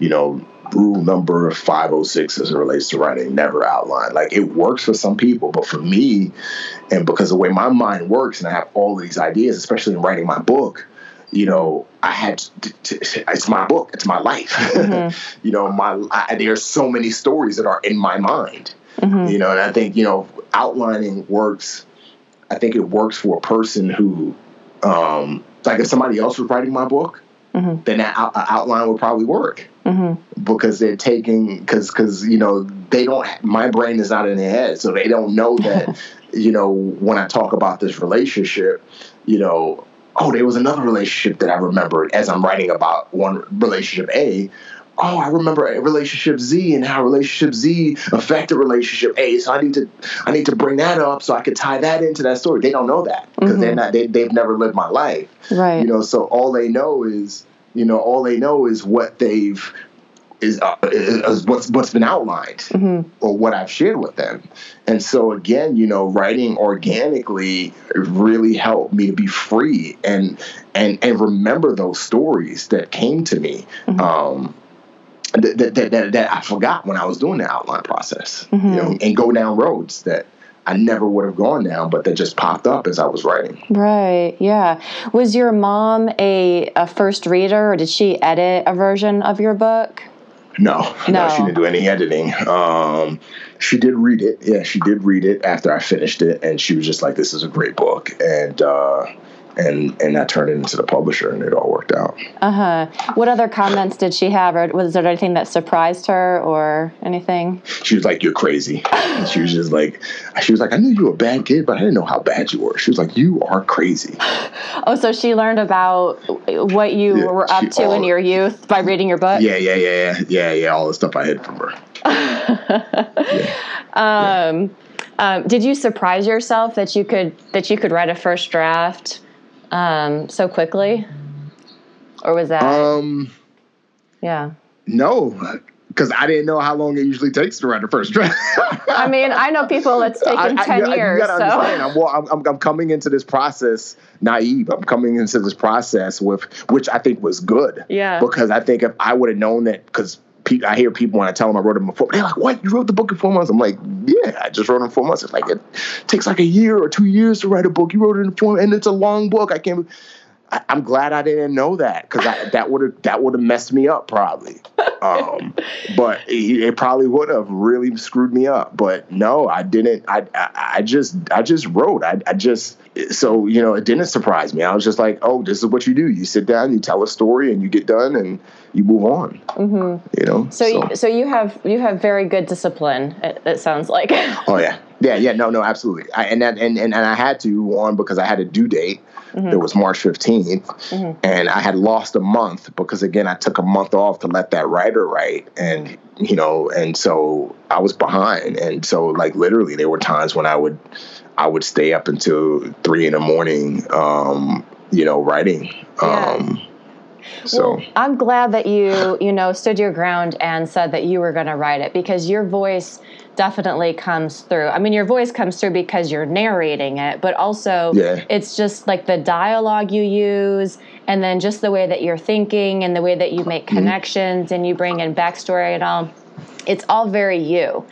you know, rule number five oh six as it relates to writing, never outline. Like, it works for some people, but for me, and because of the way my mind works, and I have all these ideas, especially in writing my book, you know, I had to, to, it's my book, it's my life. Mm-hmm. You know, my I, there's so many stories that are in my mind. Mm-hmm. You know, and I think, you know, outlining works. I think it works for a person who, um, like, if somebody else was writing my book, mm-hmm. then that out, outline would probably work, mm-hmm. because they're taking because because you know they don't. My brain is not in their head, so they don't know that. You know, when I talk about this relationship, you know. Oh, there was another relationship that I remembered as I'm writing about one relationship A. Oh, I remember relationship Z and how relationship Z affected relationship A. So I need to, I need to bring that up so I can tie that into that story. They don't know that because mm-hmm. they're not, they, they've never lived my life. Right. You know, so all they know is, you know, all they know is what they've, is, uh, is what's, what's been outlined, mm-hmm. or what I've shared with them. And so again, you know, writing organically really helped me to be free and and and remember those stories that came to me, mm-hmm. um, that, that that that I forgot when I was doing the outline process, mm-hmm. you know, and go down roads that I never would have gone down, but that just popped up as I was writing. Right. Yeah. Was your mom a, a first reader, or did she edit a version of your book? No, no, no, she didn't do any editing. Um, she did read it. Yeah, she did read it after I finished it. And she was just like, this is a great book. And uh, and and I turned it into the publisher, and it all worked out. Uh-huh. What other comments did she have? Or was there anything that surprised her or anything? She was like, you're crazy. She was just like, she was like, I knew you were a bad kid, but I didn't know how bad you were. She was like, you are crazy. Oh, so she learned about what you yeah, were up she, to all, in your youth by reading your book? Yeah, yeah, yeah, yeah, yeah, yeah. All the stuff I hid from her. yeah. Um, yeah. Um, did you surprise yourself that you could that you could write a first draft Um, so quickly? Or was that? Um, yeah. No, because I didn't know how long it usually takes to write a first draft. I mean, I know people that's taken ten years. You gotta so. understand, I'm, well, I'm, I'm coming into this process naive. I'm coming into this process with, which I think was good. Yeah. Because I think if I would have known that, because I hear people when I tell them I wrote them before, they're like, what? You wrote the book in four months? I'm like, yeah, I just wrote it in four months. It's like, it takes like a year or two years to write a book. You wrote it in four months, and it's a long book. I can't. I, I'm glad I didn't know that, because that would have that would have messed me up probably. Um, but it, it probably would have really screwed me up. But no, I didn't. I I, I just I just wrote. I, I just so you know it didn't surprise me. I was just like, oh, this is what you do. You sit down, you tell a story, and you get done, and you move on. Mm-hmm. You know. So so. You, so you have you have very good discipline. It, it sounds like. Oh yeah. Yeah, yeah, no, no, absolutely. I, and that, and, and, and I had to on because I had a due date. Mm-hmm. It was March fifteenth, mm-hmm. and I had lost a month because, again, I took a month off to let that writer write. And, you know, and so I was behind. And so, like, literally there were times when I would I would stay up until three in the morning, um, you know, writing. Yeah. Um, so well, I'm glad that you, you know, stood your ground and said that you were going to write it, because your voice definitely comes through. I mean, your voice comes through because you're narrating it, but also yeah. it's just like the dialogue you use, and then just the way that you're thinking and the way that you make connections mm-hmm. and you bring in backstory and all. It's all very you,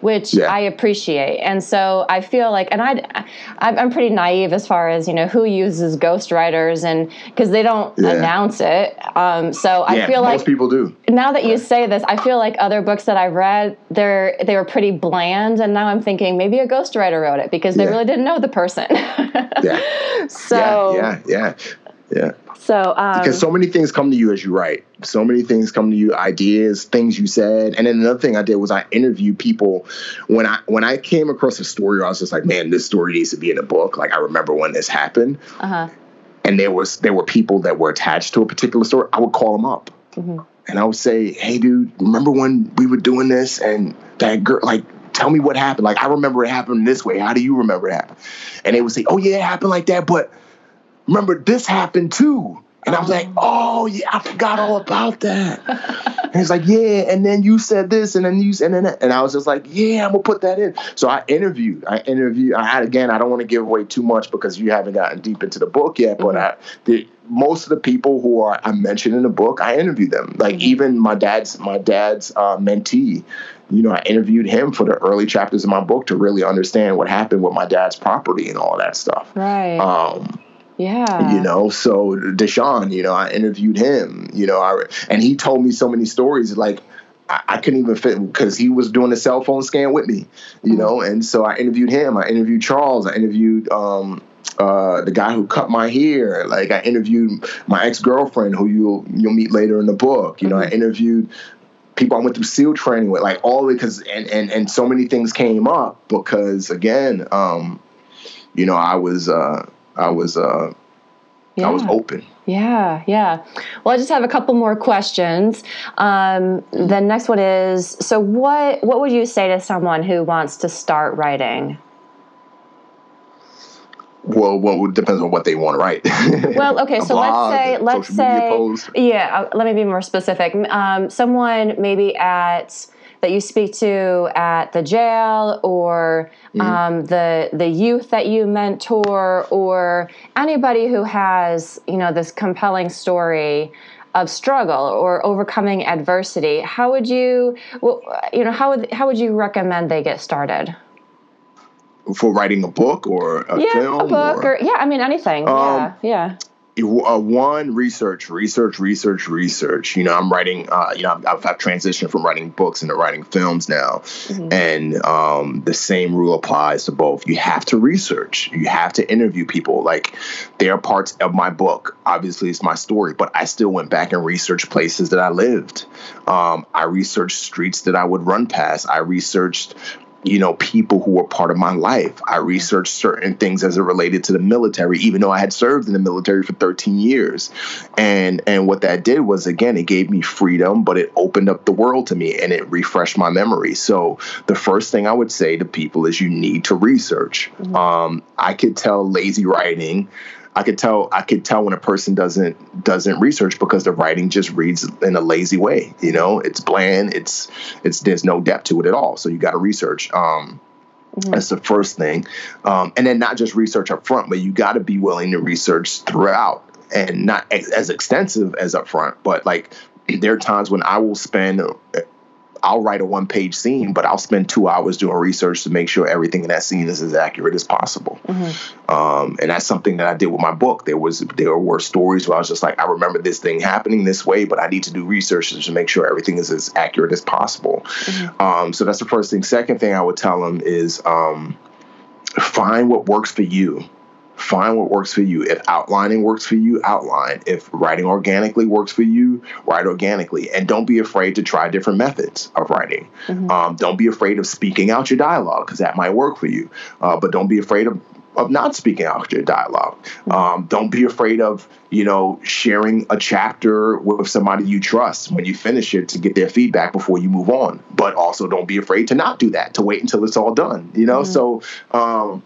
which yeah. I appreciate. And so I feel like, and I, I'm pretty naive as far as, you know, who uses ghostwriters, and because they don't yeah. announce it. Um, so I yeah, feel like most people do. Now that you say this, I feel like other books that I read, they're, they were pretty bland. And now I'm thinking maybe a ghostwriter wrote it because they yeah. really didn't know the person. yeah. So, yeah, yeah, yeah. yeah. So, um, because so many things come to you as you write. So many things come to you, ideas, things you said. And then another thing I did was I interviewed people. When I when I came across a story, I was just like, man, this story needs to be in a book. Like, I remember when this happened. Uh-huh. And there was there were people that were attached to a particular story. I would call them up. Mm-hmm. And I would say, hey, dude, remember when we were doing this and that girl, like, tell me what happened. Like, I remember it happened this way. How do you remember it happened? And they would say, oh, yeah, it happened like that. But remember, this happened too. And I was like, oh, yeah, I forgot all about that. And he's like, yeah, and then you said this, and then you said, and then that. And I was just like, yeah, I'm going to put that in. So I interviewed. I interviewed. I, again, I don't want to give away too much because you haven't gotten deep into the book yet, but I, the, most of the people who are I mentioned in the book, I interviewed them. Like, even my dad's my dad's uh, mentee, you know, I interviewed him for the early chapters of my book to really understand what happened with my dad's property and all that stuff. Right. Um Yeah. You know, so Deshaun, you know, I interviewed him, you know, I, and he told me so many stories, like I, I couldn't even fit because he was doing a cell phone scan with me, you mm-hmm. know. And so I interviewed him. I interviewed Charles. I interviewed um, uh, the guy who cut my hair. Like, I interviewed my ex-girlfriend who you'll, you'll meet later in the book. You mm-hmm. know, I interviewed people I went through SEAL training with, like all because and, and, and so many things came up because, again, um, you know, I was uh, – I was, uh, yeah. I was open. Yeah. Yeah. Well, I just have a couple more questions. Um, the next one is, so what, what would you say to someone who wants to start writing? Well, well, it depends on what they want to write. Well, okay. So blog, let's say, let's say, yeah, let me be more specific. Um, someone maybe at, that you speak to at the jail, or um, mm-hmm. the the youth that you mentor, or anybody who has, you know, this compelling story of struggle or overcoming adversity. How would you, well, you know, how would how would you recommend they get started? For writing a book or a yeah, film? Yeah, a book or, or, yeah, I mean, anything. Um, yeah, yeah. Uh, one, research, research, research, research. You know, I'm writing, uh, you know, I've, I've transitioned from writing books into writing films now. Mm-hmm. And um, the same rule applies to both. You have to research. You have to interview people. Like, there are parts of my book, obviously it's my story, but I still went back and researched places that I lived. Um, I researched streets that I would run past. I researched, you know, people who were part of my life. I researched certain things as it related to the military, even though I had served in the military for thirteen years. And and what that did was, again, it gave me freedom, but it opened up the world to me and it refreshed my memory. So the first thing I would say to people is you need to research. Mm-hmm. Um, I could tell lazy writing. I could tell I could tell when a person doesn't doesn't research because the writing just reads in a lazy way. You know, it's bland. It's it's there's no depth to it at all. So you got to research. Um, mm-hmm. That's the first thing. Um, and then not just research up front, but you got to be willing to research throughout, and not as, as extensive as up front. But like, there are times when I will spend I'll write a one-page scene, but I'll spend two hours doing research to make sure everything in that scene is as accurate as possible. Mm-hmm. Um, and that's something that I did with my book. There was there were stories where I was just like, I remember this thing happening this way, but I need to do research to make sure everything is as accurate as possible. Mm-hmm. Um, so that's the first thing. Second thing I would tell them is um, find what works for you. Find what works for you. If outlining works for you, outline. If writing organically works for you, write organically. And don't be afraid to try different methods of writing. Mm-hmm. Um, don't be afraid of speaking out your dialogue, because that might work for you. Uh, but don't be afraid of, of not speaking out your dialogue. Mm-hmm. Um, don't be afraid of, you know, sharing a chapter with somebody you trust when you finish it to get their feedback before you move on. But also don't be afraid to not do that, to wait until it's all done. You know, mm-hmm. so um,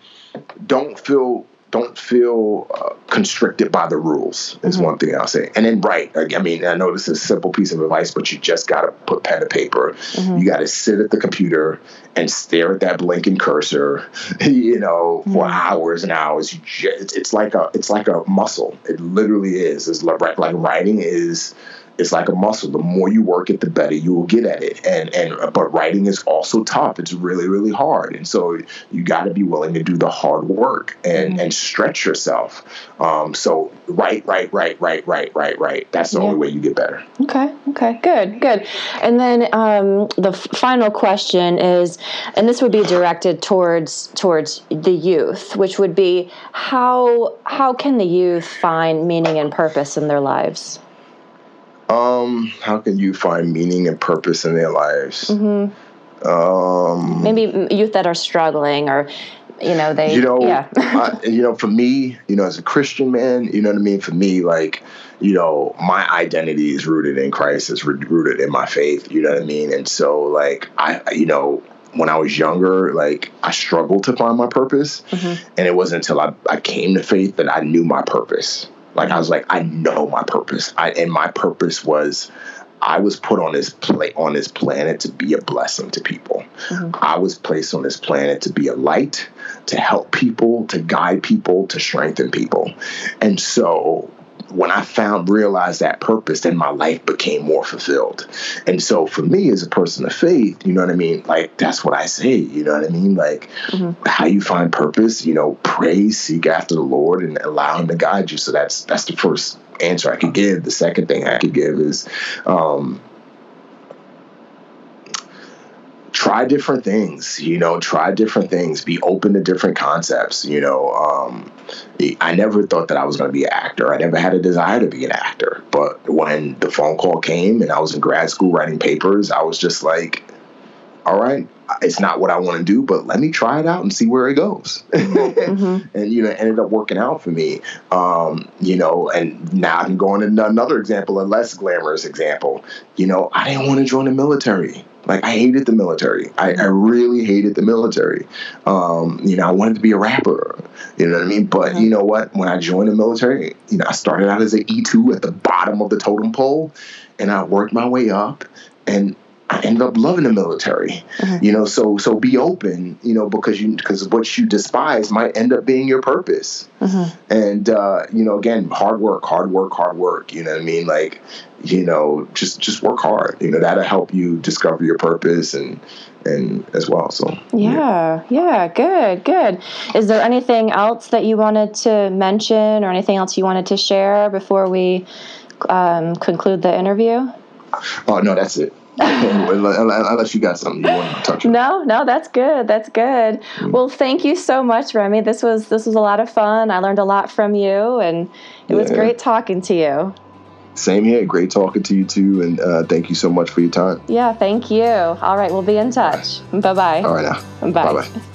don't feel... Don't feel uh, constricted by the rules is mm-hmm. one thing I'll say. And then write. Like, I mean, I know this is a simple piece of advice, but you just got to put pen to paper. Mm-hmm. You got to sit at the computer and stare at that blinking cursor, you know, mm-hmm. for hours and hours. You just, it's like a it's like a muscle. It literally is. It's like, like writing is. It's like a muscle. The more you work it, the better you will get at it. And and but writing is also tough. It's really, really hard. And so you got to be willing to do the hard work and, mm-hmm. and stretch yourself. Um, so write, write, write, write, write, write, write. That's the yeah. only way you get better. Okay. Okay. Good. Good. And then um, the f- final question is, and this would be directed towards towards the youth, which would be how how can the youth find meaning and purpose in their lives? Um, how can you find meaning and purpose in their lives? Mm-hmm. Um, maybe youth that are struggling, or you know, they, you know, yeah. I, you know, for me, you know, as a Christian man, you know what I mean? For me, like, you know, my identity is rooted in Christ, it's rooted in my faith. You know what I mean? And so, like, I, you know. When I was younger, like, I struggled to find my purpose, mm-hmm. and it wasn't until I, I came to faith that I knew my purpose. Like, I was like, I know my purpose. I, and my purpose was, I was put on this pla- on this planet to be a blessing to people. Mm-hmm. I was placed on this planet to be a light, to help people, to guide people, to strengthen people. And so when I found, realized that purpose, then my life became more fulfilled. And so for me as a person of faith, you know what I mean? Like, that's what I say, you know what I mean? Like, mm-hmm. how you find purpose, you know, pray, seek after the Lord, and allow him to guide you. So that's, that's the first answer I could give. The second thing I could give is, um, try different things, you know, try different things, be open to different concepts. You know, um, I never thought that I was going to be an actor. I never had a desire to be an actor. But when the phone call came and I was in grad school writing papers, I was just like, all right, it's not what I want to do, but let me try it out and see where it goes. Mm-hmm. And, you know, it ended up working out for me. Um, you know, and now I can go on to another example, a less glamorous example. You know, I didn't want to join the military. Like, I hated the military. I, I really hated the military. Um, you know, I wanted to be a rapper. You know what I mean? But mm-hmm. you know what? When I joined the military, you know, I started out as an E two at the bottom of the totem pole, and I worked my way up, and I ended up loving the military. Mm-hmm. You know, so so be open, you know, because you because what you despise might end up being your purpose. Mm-hmm. And, uh, you know, again, hard work, hard work, hard work. You know what I mean? Like, you know, just just work hard. You know, that'll help you discover your purpose and and as well. So yeah, yeah, yeah, good, good. Is there anything else that you wanted to mention or anything else you wanted to share before we um, conclude the interview? Oh no, that's it. Unless you got something you want to touch on. No, no, that's good. That's good. Mm-hmm. Well, thank you so much, Remi. This was this was a lot of fun. I learned a lot from you, and it yeah. was great talking to you. Same here. Great talking to you too, and uh, thank you so much for your time. Yeah, thank you. All right, we'll be in touch. All right. Bye-bye. All right now. Bye. Bye-bye.